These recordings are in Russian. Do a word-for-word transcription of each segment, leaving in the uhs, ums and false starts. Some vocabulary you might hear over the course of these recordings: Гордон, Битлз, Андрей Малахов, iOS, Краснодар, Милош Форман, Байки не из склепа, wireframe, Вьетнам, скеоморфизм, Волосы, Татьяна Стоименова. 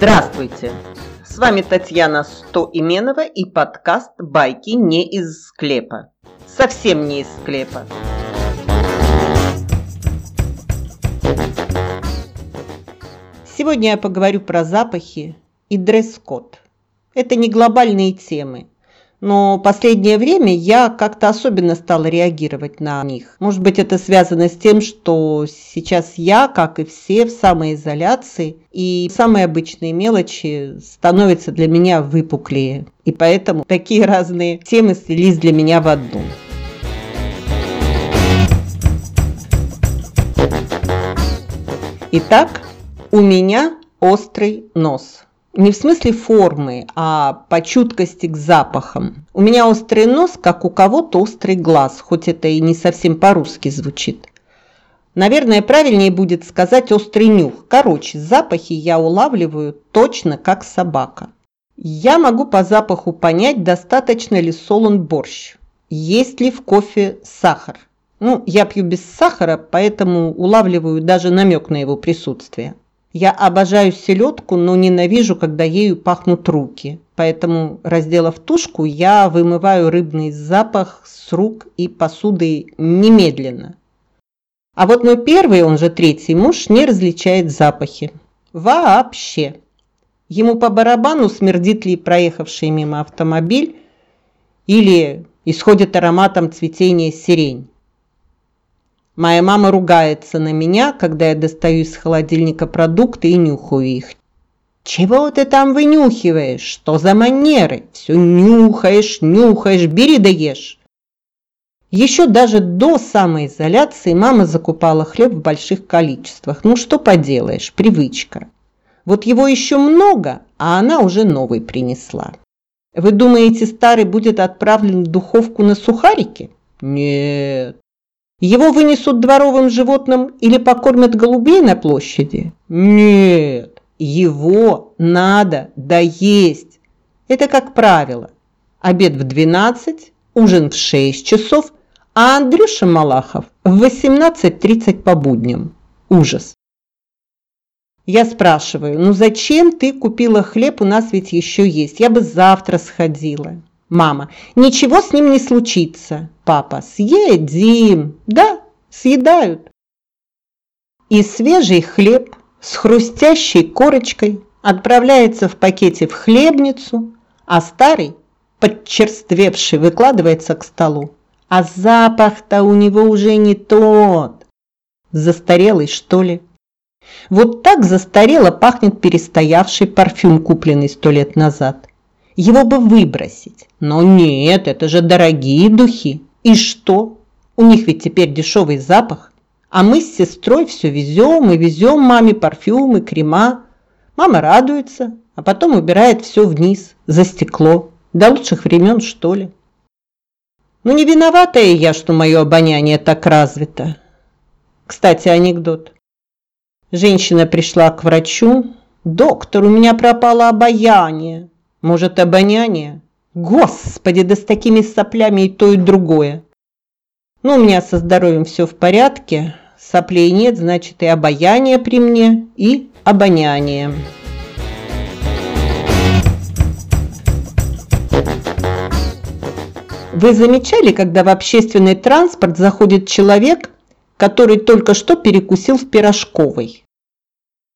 Здравствуйте! С вами Татьяна Стоименова и подкаст «Байки не из склепа». Совсем не из склепа. Сегодня я поговорю про запахи и дресс-код. Это не глобальные темы, но последнее время я как-то особенно стала реагировать на них. Может быть, это связано с тем, что сейчас я, как и все, в самоизоляции, и самые обычные мелочи становятся для меня выпуклее. И поэтому такие разные темы слились для меня в одну. Итак, у меня острый нос. Не в смысле формы, а по чуткости к запахам. У меня острый нос, как у кого-то острый глаз, хоть это и не совсем по-русски звучит. Наверное, правильнее будет сказать острый нюх. Короче, запахи я улавливаю точно как собака. Я могу по запаху понять, достаточно ли солон борщ, есть ли в кофе сахар. Ну, я пью без сахара, поэтому улавливаю даже намек на его присутствие. Я обожаю селедку, но ненавижу, когда ею пахнут руки. Поэтому, разделав тушку, я вымываю рыбный запах с рук и посуды немедленно. А вот мой первый, он же третий муж, не различает запахи. Вообще. Ему по барабану, смердит ли проехавший мимо автомобиль или исходит ароматом цветения сирень. Моя мама ругается на меня, когда я достаю из холодильника продукты и нюхаю их. «Чего ты там вынюхиваешь? Что за манеры? Все нюхаешь, нюхаешь, бери да ешь». Еще даже до самоизоляции мама закупала хлеб в больших количествах. Ну что поделаешь, привычка. Вот его еще много, а она уже новый принесла. Вы думаете, старый будет отправлен в духовку на сухарики? Нет. Его вынесут дворовым животным или покормят голубей на площади? Нет, его надо доесть. Это как правило. Обед в двенадцать, ужин в шесть часов, а Андрюша Малахов в восемнадцать тридцать по будням. Ужас. Я спрашиваю, ну зачем ты купила хлеб, у нас ведь еще есть, я бы завтра сходила. Мама, ничего с ним не случится. Папа, съедим. Да, съедают. И свежий хлеб с хрустящей корочкой отправляется в пакете в хлебницу, а старый, подчерствевший, выкладывается к столу. А запах-то у него уже не тот. Застарелый, что ли? Вот так застарело пахнет перестоявший парфюм, купленный сто лет назад. Его бы выбросить. Но нет, это же дорогие духи. И что? У них ведь теперь дешевый запах. А мы с сестрой все везем и везем маме парфюмы, крема. Мама радуется, а потом убирает все вниз, за стекло. До лучших времен, что ли. Ну не виноватая я, что мое обоняние так развито. Кстати, анекдот. Женщина пришла к врачу. «Доктор, у меня пропало обаяние». Может, обоняние? Господи, да с такими соплями и то, и другое. Ну, у меня со здоровьем все в порядке. Соплей нет, значит, и обаяние при мне, и обоняние. Вы замечали, когда в общественный транспорт заходит человек, который только что перекусил в пирожковой?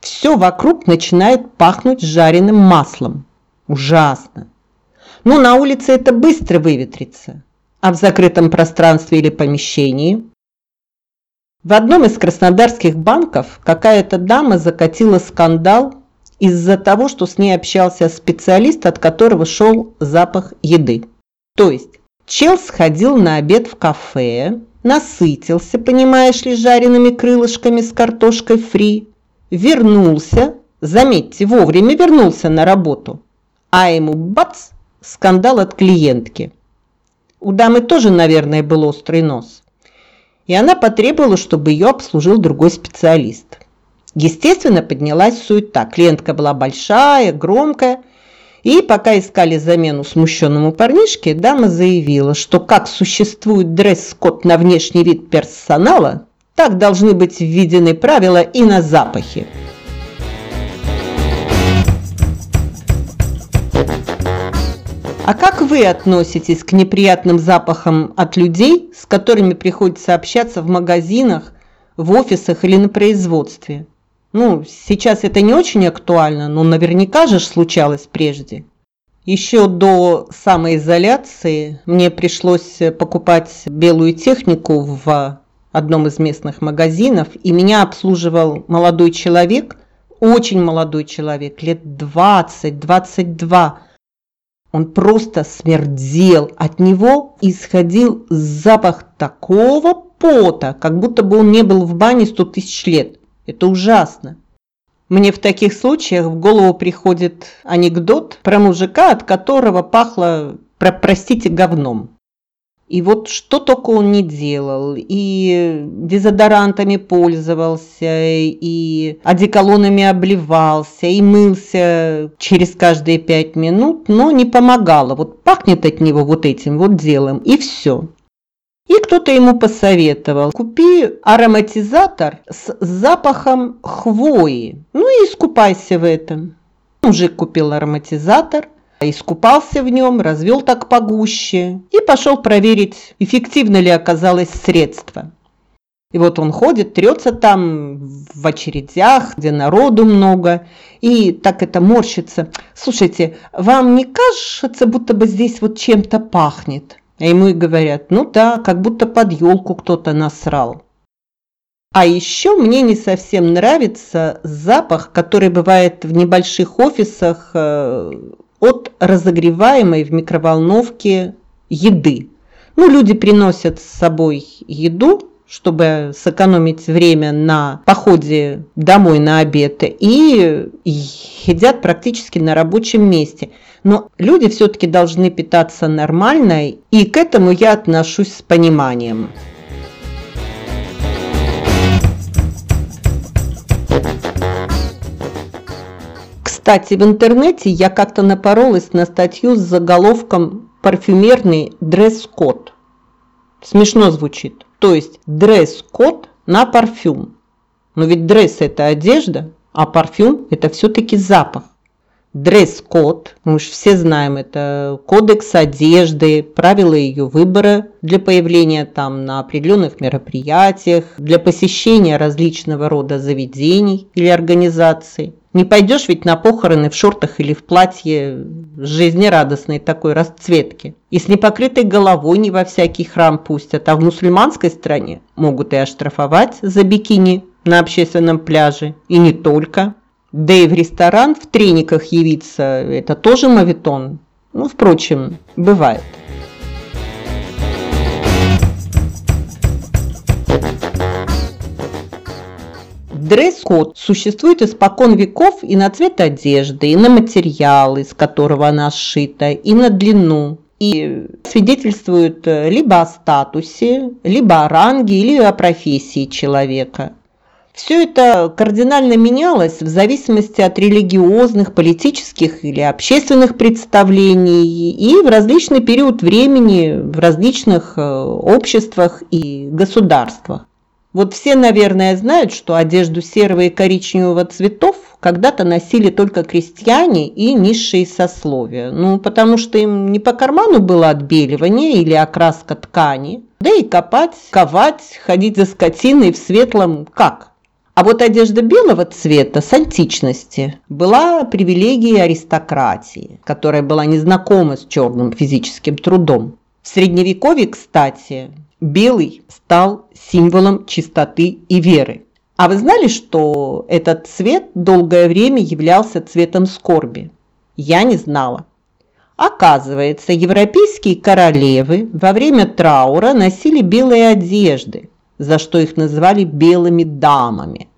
Все вокруг начинает пахнуть жареным маслом. Ужасно. Но на улице это быстро выветрится. А в закрытом пространстве или помещении? В одном из краснодарских банков какая-то дама закатила скандал из-за того, что с ней общался специалист, от которого шел запах еды. То есть чел сходил на обед в кафе, насытился, понимаешь ли, жареными крылышками с картошкой фри, вернулся, заметьте, вовремя вернулся на работу. А ему бац, скандал от клиентки. У дамы тоже, наверное, был острый нос. И она потребовала, чтобы ее обслужил другой специалист. Естественно, поднялась суета. Клиентка была большая, громкая. И пока искали замену смущенному парнишке, дама заявила, что как существует дресс-код на внешний вид персонала, так должны быть введены правила и на запахи. А как вы относитесь к неприятным запахам от людей, с которыми приходится общаться в магазинах, в офисах или на производстве? Ну, сейчас это не очень актуально, но наверняка же случалось прежде. Еще до самоизоляции мне пришлось покупать белую технику в одном из местных магазинов, и меня обслуживал молодой человек, очень молодой человек, лет двадцать-двадцать два. Он просто смердел, от него исходил запах такого пота, как будто бы он не был в бане сто тысяч лет. Это ужасно. Мне в таких случаях в голову приходит анекдот про мужика, от которого пахло, про, простите, говном. И вот что только он не делал, и дезодорантами пользовался, и одеколонами обливался, и мылся через каждые пять минут, но не помогало. Вот пахнет от него вот этим вот делом, и все. И кто-то ему посоветовал: купи ароматизатор с запахом хвои, ну и искупайся в этом. Мужик купил ароматизатор, искупался в нем, развел так погуще и пошел проверить, эффективно ли оказалось средство. И вот он ходит, трется там в очередях, где народу много, и так это морщится. Слушайте, вам не кажется, будто бы здесь вот чем-то пахнет? А ему и говорят: ну да, как будто под елку кто-то насрал. А еще мне не совсем нравится запах, который бывает в небольших офисах от разогреваемой в микроволновке еды. Ну, люди приносят с собой еду, чтобы сэкономить время на походе домой на обед, и едят практически на рабочем месте. Но люди все-таки должны питаться нормально, и к этому я отношусь с пониманием. Кстати, в интернете я как-то напоролась на статью с заголовком «Парфюмерный дресс-код». Смешно звучит. То есть дресс-код на парфюм. Но ведь дресс – это одежда, а парфюм – это все-таки запах. Дресс-код, мы же все знаем, это кодекс одежды, правила ее выбора для появления там на определенных мероприятиях, для посещения различного рода заведений или организаций. Не пойдешь ведь на похороны в шортах или в платье жизнерадостной такой расцветки. И с непокрытой головой не во всякий храм пустят, а в мусульманской стране могут и оштрафовать за бикини на общественном пляже, и не только. Да и в ресторан в трениках явиться – это тоже моветон. Ну, впрочем, бывает. Дресс-код существует испокон веков и на цвет одежды, и на материал, из которого она сшита, и на длину. И свидетельствует либо о статусе, либо о ранге или о профессии человека. Все это кардинально менялось в зависимости от религиозных, политических или общественных представлений и в различный период времени в различных обществах и государствах. Вот все, наверное, знают, что одежду серого и коричневого цветов когда-то носили только крестьяне и низшие сословия, ну, потому что им не по карману было отбеливание или окраска ткани, да и копать, ковать, ходить за скотиной в светлом как. А вот одежда белого цвета с античности была привилегией аристократии, которая была незнакома с черным физическим трудом. В Средневековье, кстати, белый стал символом чистоты и веры. А вы знали, что этот цвет долгое время являлся цветом скорби? Я не знала. Оказывается, европейские королевы во время траура носили белые одежды, за что их называли белыми дамами.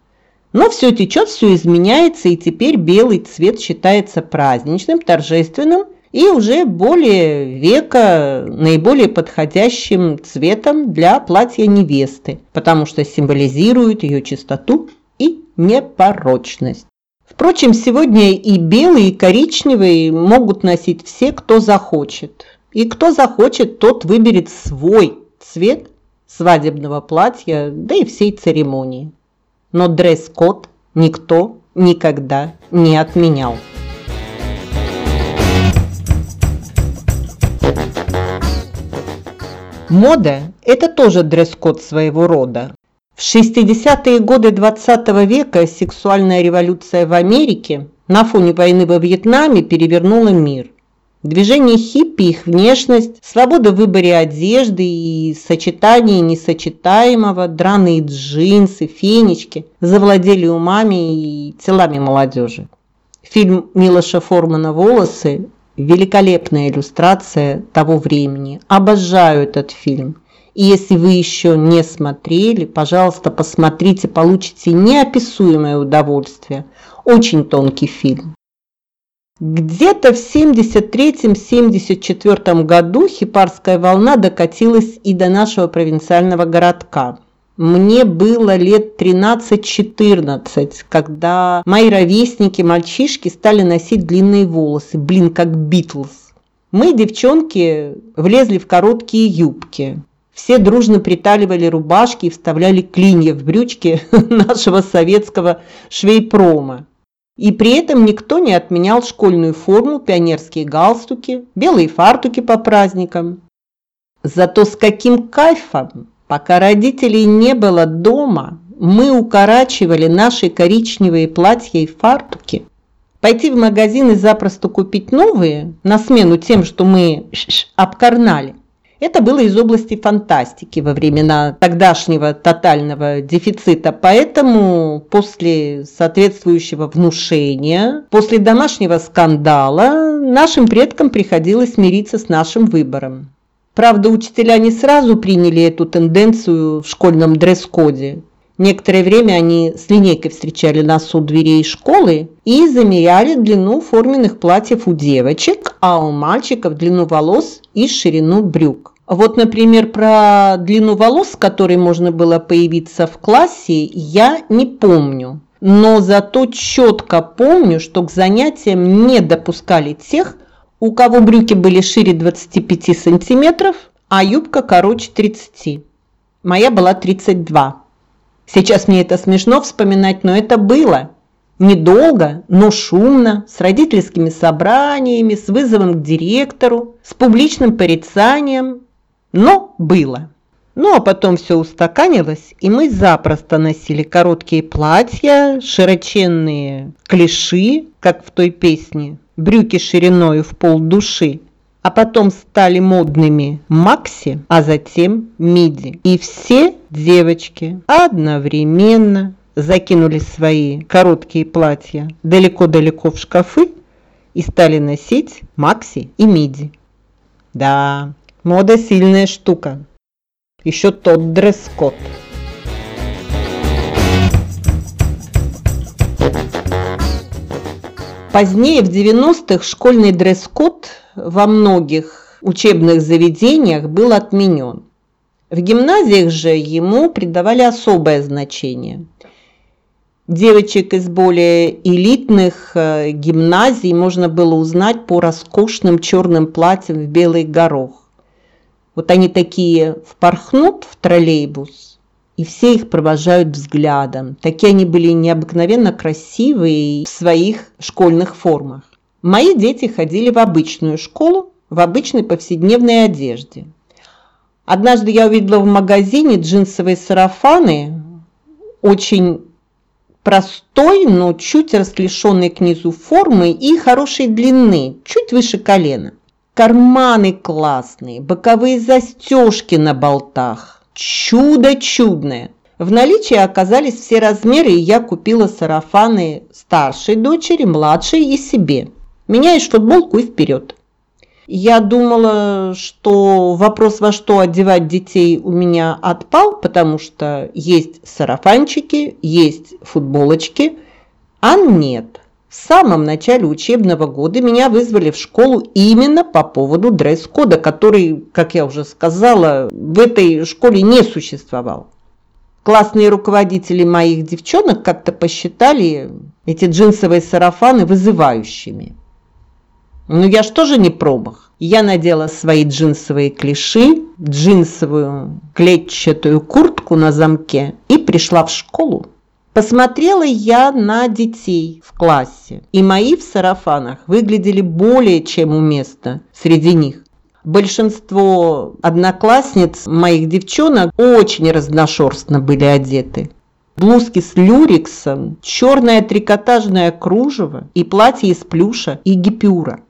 Но все течет, все изменяется, и теперь белый цвет считается праздничным, торжественным, и уже более века наиболее подходящим цветом для платья невесты, потому что символизирует ее чистоту и непорочность. Впрочем, сегодня и белый, и коричневый могут носить все, кто захочет. И кто захочет, тот выберет свой цвет свадебного платья, да и всей церемонии. Но дресс-код никто никогда не отменял. Мода – это тоже дресс-код своего рода. В шестидесятые годы двадцатого века сексуальная революция в Америке на фоне войны во Вьетнаме перевернула мир. Движение хиппи, их внешность, свобода в выборе одежды и сочетание несочетаемого, драные джинсы, фенечки завладели умами и телами молодежи. Фильм Милоша Формана «Волосы» – великолепная иллюстрация того времени. Обожаю этот фильм. И если вы еще не смотрели, пожалуйста, посмотрите, получите неописуемое удовольствие. Очень тонкий фильм. Где-то в семьдесят третьем — семьдесят четвёртом году хипарская волна докатилась и до нашего провинциального городка. Мне было лет тринадцать-четырнадцать, когда мои ровесники-мальчишки стали носить длинные волосы, блин, как Битлз. Мы, девчонки, влезли в короткие юбки. Все дружно приталивали рубашки и вставляли клинья в брючки нашего советского швейпрома. И при этом никто не отменял школьную форму, пионерские галстуки, белые фартуки по праздникам. Зато с каким кайфом, пока родителей не было дома, мы укорачивали наши коричневые платья и фартуки. Пойти в магазин и запросто купить новые, на смену тем, что мы обкарнали. Это было из области фантастики во времена тогдашнего тотального дефицита, поэтому после соответствующего внушения, после домашнего скандала нашим предкам приходилось мириться с нашим выбором. Правда, учителя не сразу приняли эту тенденцию в школьном дресс-коде. Некоторое время они с линейкой встречали нас у дверей школы и замеряли длину форменных платьев у девочек, а у мальчиков длину волос и ширину брюк. Вот, например, про длину волос, с которой можно было появиться в классе, я не помню. Но зато четко помню, что к занятиям не допускали тех, у кого брюки были шире двадцати пяти сантиметров, а юбка короче тридцати. Моя была тридцать два. Сейчас мне это смешно вспоминать, но это было. Недолго, но шумно, с родительскими собраниями, с вызовом к директору, с публичным порицанием. Но было. Ну а потом все устаканилось, и мы запросто носили короткие платья, широченные клиши, как в той песне, брюки шириною в пол души. А потом стали модными макси, а затем миди. И все девочки одновременно закинули свои короткие платья далеко-далеко в шкафы и стали носить макси и миди. Да, мода сильная штука. Еще тот дресс-код. Позднее, в девяностых, школьный дресс-код во многих учебных заведениях был отменен. В гимназиях же ему придавали особое значение. Девочек из более элитных гимназий можно было узнать по роскошным черным платьям в белый горох. Вот они такие впорхнут в троллейбус, и все их провожают взглядом. Такие они были необыкновенно красивые в своих школьных формах. Мои дети ходили в обычную школу, в обычной повседневной одежде. Однажды я увидела в магазине джинсовые сарафаны, очень простой, но чуть расклешенной к низу формы и хорошей длины, чуть выше колена. Карманы классные, боковые застежки на болтах. Чудо чудное! В наличии оказались все размеры, и я купила сарафаны старшей дочери, младшей и себе. Меняешь футболку и вперед. Я думала, что вопрос, во что одевать детей, у меня отпал, потому что есть сарафанчики, есть футболочки, а нет. В самом начале учебного года меня вызвали в школу именно по поводу дресс-кода, который, как я уже сказала, в этой школе не существовал. Классные руководители моих девчонок как-то посчитали эти джинсовые сарафаны вызывающими. Но я ж тоже не промах. Я надела свои джинсовые клиши, джинсовую клетчатую куртку на замке и пришла в школу. Посмотрела я на детей в классе, и мои в сарафанах выглядели более чем уместно среди них. большинство одноклассниц моих девчонок очень разношерстно были одеты. Блузки с люрексом, черное трикотажное кружево и платье из плюша и гипюра.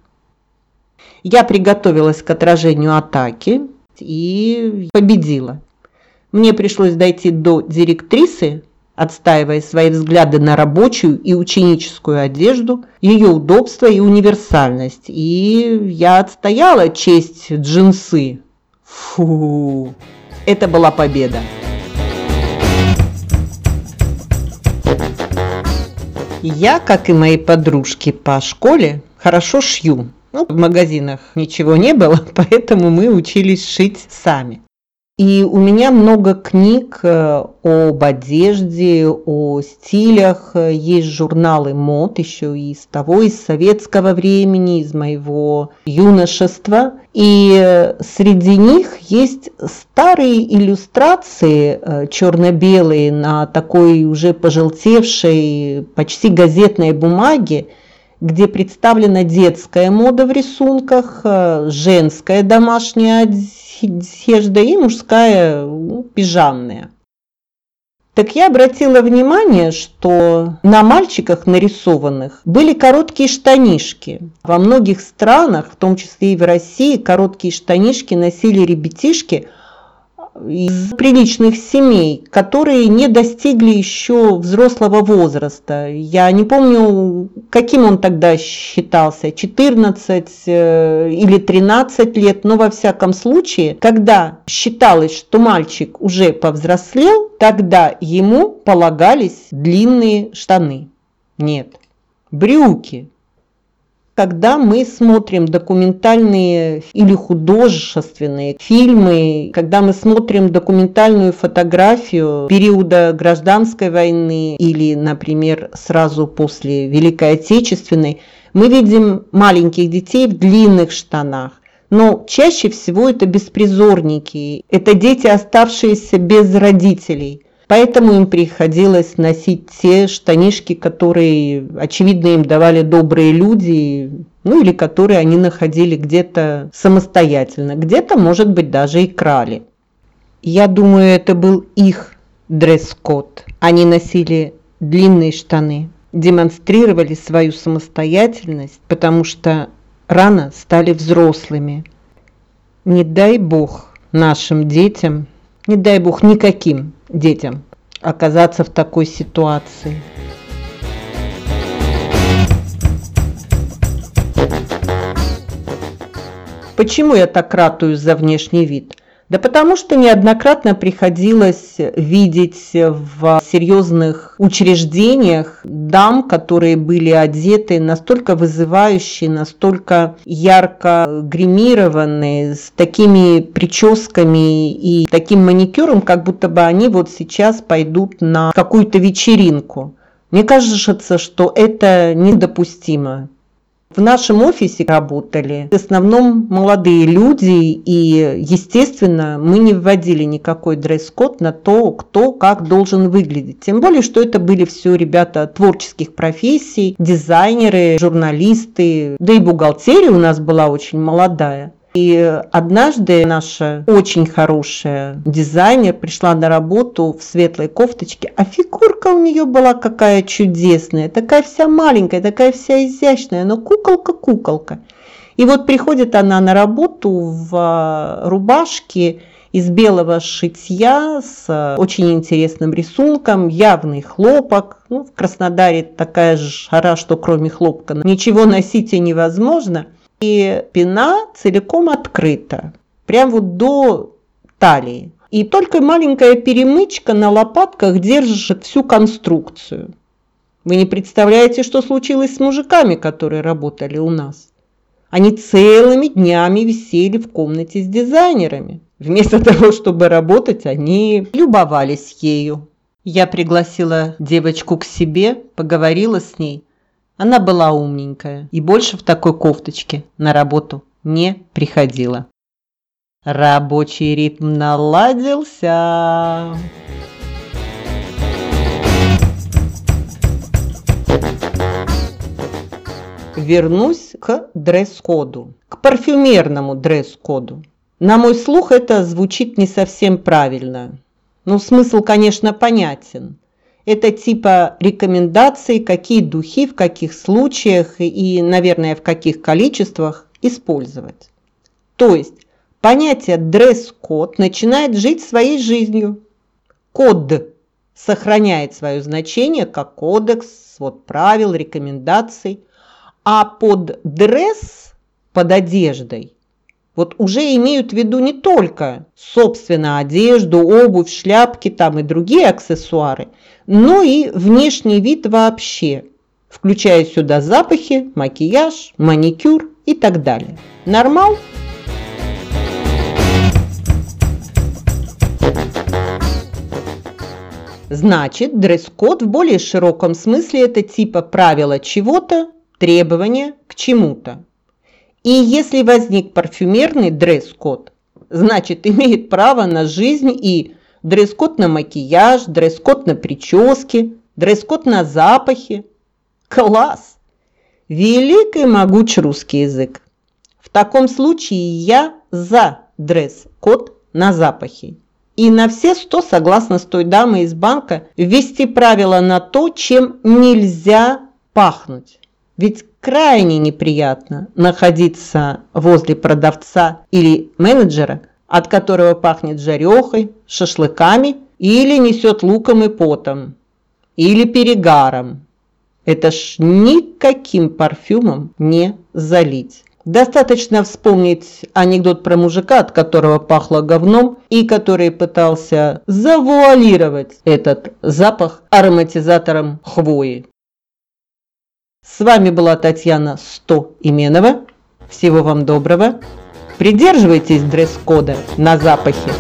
Я приготовилась к отражению атаки и победила. Мне пришлось дойти до директрисы, отстаивая свои взгляды на рабочую и ученическую одежду, ее удобство и универсальность. И я отстояла честь джинсы. Фу, это была победа. Я, как и мои подружки по школе, хорошо шью. Ну, в магазинах ничего не было, поэтому мы учились шить сами. И у меня много книг об одежде, о стилях. Есть журналы мод еще из того, из советского времени, из моего юношества. И среди них есть старые иллюстрации черно-белые на такой уже пожелтевшей, почти газетной бумаге, где представлена детская мода в рисунках, женская домашняя одежда и мужская, ну, пижамная. Так я обратила внимание, что на мальчиках нарисованных были короткие штанишки. Во многих странах, в том числе и в России, короткие штанишки носили ребятишки из приличных семей, которые не достигли еще взрослого возраста. Я не помню, каким он тогда считался, четырнадцать или тринадцать лет, но во всяком случае, когда считалось, что мальчик уже повзрослел, тогда ему полагались длинные штаны. Нет, брюки. Когда мы смотрим документальные или художественные фильмы, когда мы смотрим документальную фотографию периода гражданской войны или, например, сразу после Великой Отечественной, мы видим маленьких детей в длинных штанах. Но чаще всего это беспризорники, это дети, оставшиеся без родителей. Поэтому им приходилось носить те штанишки, которые, очевидно, им давали добрые люди, ну или которые они находили где-то самостоятельно, где-то, может быть, даже и крали. Я думаю, это был их дресс-код. Они носили длинные штаны, демонстрировали свою самостоятельность, потому что рано стали взрослыми. Не дай бог нашим детям, не дай бог никаким детям оказаться в такой ситуации. Почему я так ратую за внешний вид? Да потому что неоднократно приходилось видеть в серьезных учреждениях дам, которые были одеты настолько вызывающие, настолько ярко гримированные, с такими прическами и таким маникюром, как будто бы они вот сейчас пойдут на какую-то вечеринку. Мне кажется, что это недопустимо. В нашем офисе работали в основном молодые люди, и, естественно, мы не вводили никакой дресс-код на то, кто как должен выглядеть. Тем более, что это были все ребята творческих профессий, дизайнеры, журналисты, да и бухгалтерия у нас была очень молодая. И однажды наша очень хорошая дизайнер пришла на работу в светлой кофточке, а фигурка у нее была какая чудесная, такая вся маленькая, такая вся изящная, но куколка-куколка. И вот приходит она на работу в рубашке из белого шитья с очень интересным рисунком, явный хлопок. Ну, в Краснодаре такая жара, что кроме хлопка ничего носить и невозможно. И пена целиком открыта, прямо вот до талии. И только маленькая перемычка на лопатках держит всю конструкцию. Вы не представляете, что случилось с мужиками, которые работали у нас. Они целыми днями висели в комнате с дизайнерами. Вместо того, чтобы работать, они любовались ею. Я пригласила девочку к себе, поговорила с ней. Она была умненькая и больше в такой кофточке на работу не приходила. Рабочий ритм наладился. вернусь к дресс-коду, к парфюмерному дресс-коду. На мой слух это звучит не совсем правильно. Но смысл, конечно, понятен. Это типа рекомендаций, какие духи, в каких случаях и, наверное, в каких количествах использовать. То есть понятие дресс-код начинает жить своей жизнью. Код сохраняет свое значение как кодекс, вот, правил, рекомендаций. А под дресс, под одеждой, вот уже имеют в виду не только, собственно, одежду, обувь, шляпки там и другие аксессуары, но и внешний вид вообще, включая сюда запахи, макияж, маникюр и так далее. Нормал? Значит, дресс-код в более широком смысле – это типа правила чего-то, требования к чему-то. И если возник парфюмерный дресс-код, значит, имеет право на жизнь и дресс-код на макияж, дресс-код на прически, дресс-код на запахи. Класс! Велик и могуч русский язык. В таком случае я за дресс-код на запахи. И на все сто согласна с той дамой из банка ввести правила на то, чем нельзя пахнуть. Ведь крайне неприятно находиться возле продавца или менеджера, от которого пахнет жарехой, шашлыками или несет луком и потом, или перегаром. Это ж никаким парфюмом не залить. Достаточно вспомнить анекдот про мужика, от которого пахло говном, и который пытался завуалировать этот запах ароматизатором хвои. С вами была Татьяна Стоименова. Всего вам доброго. Придерживайтесь дресс-кода на запахе.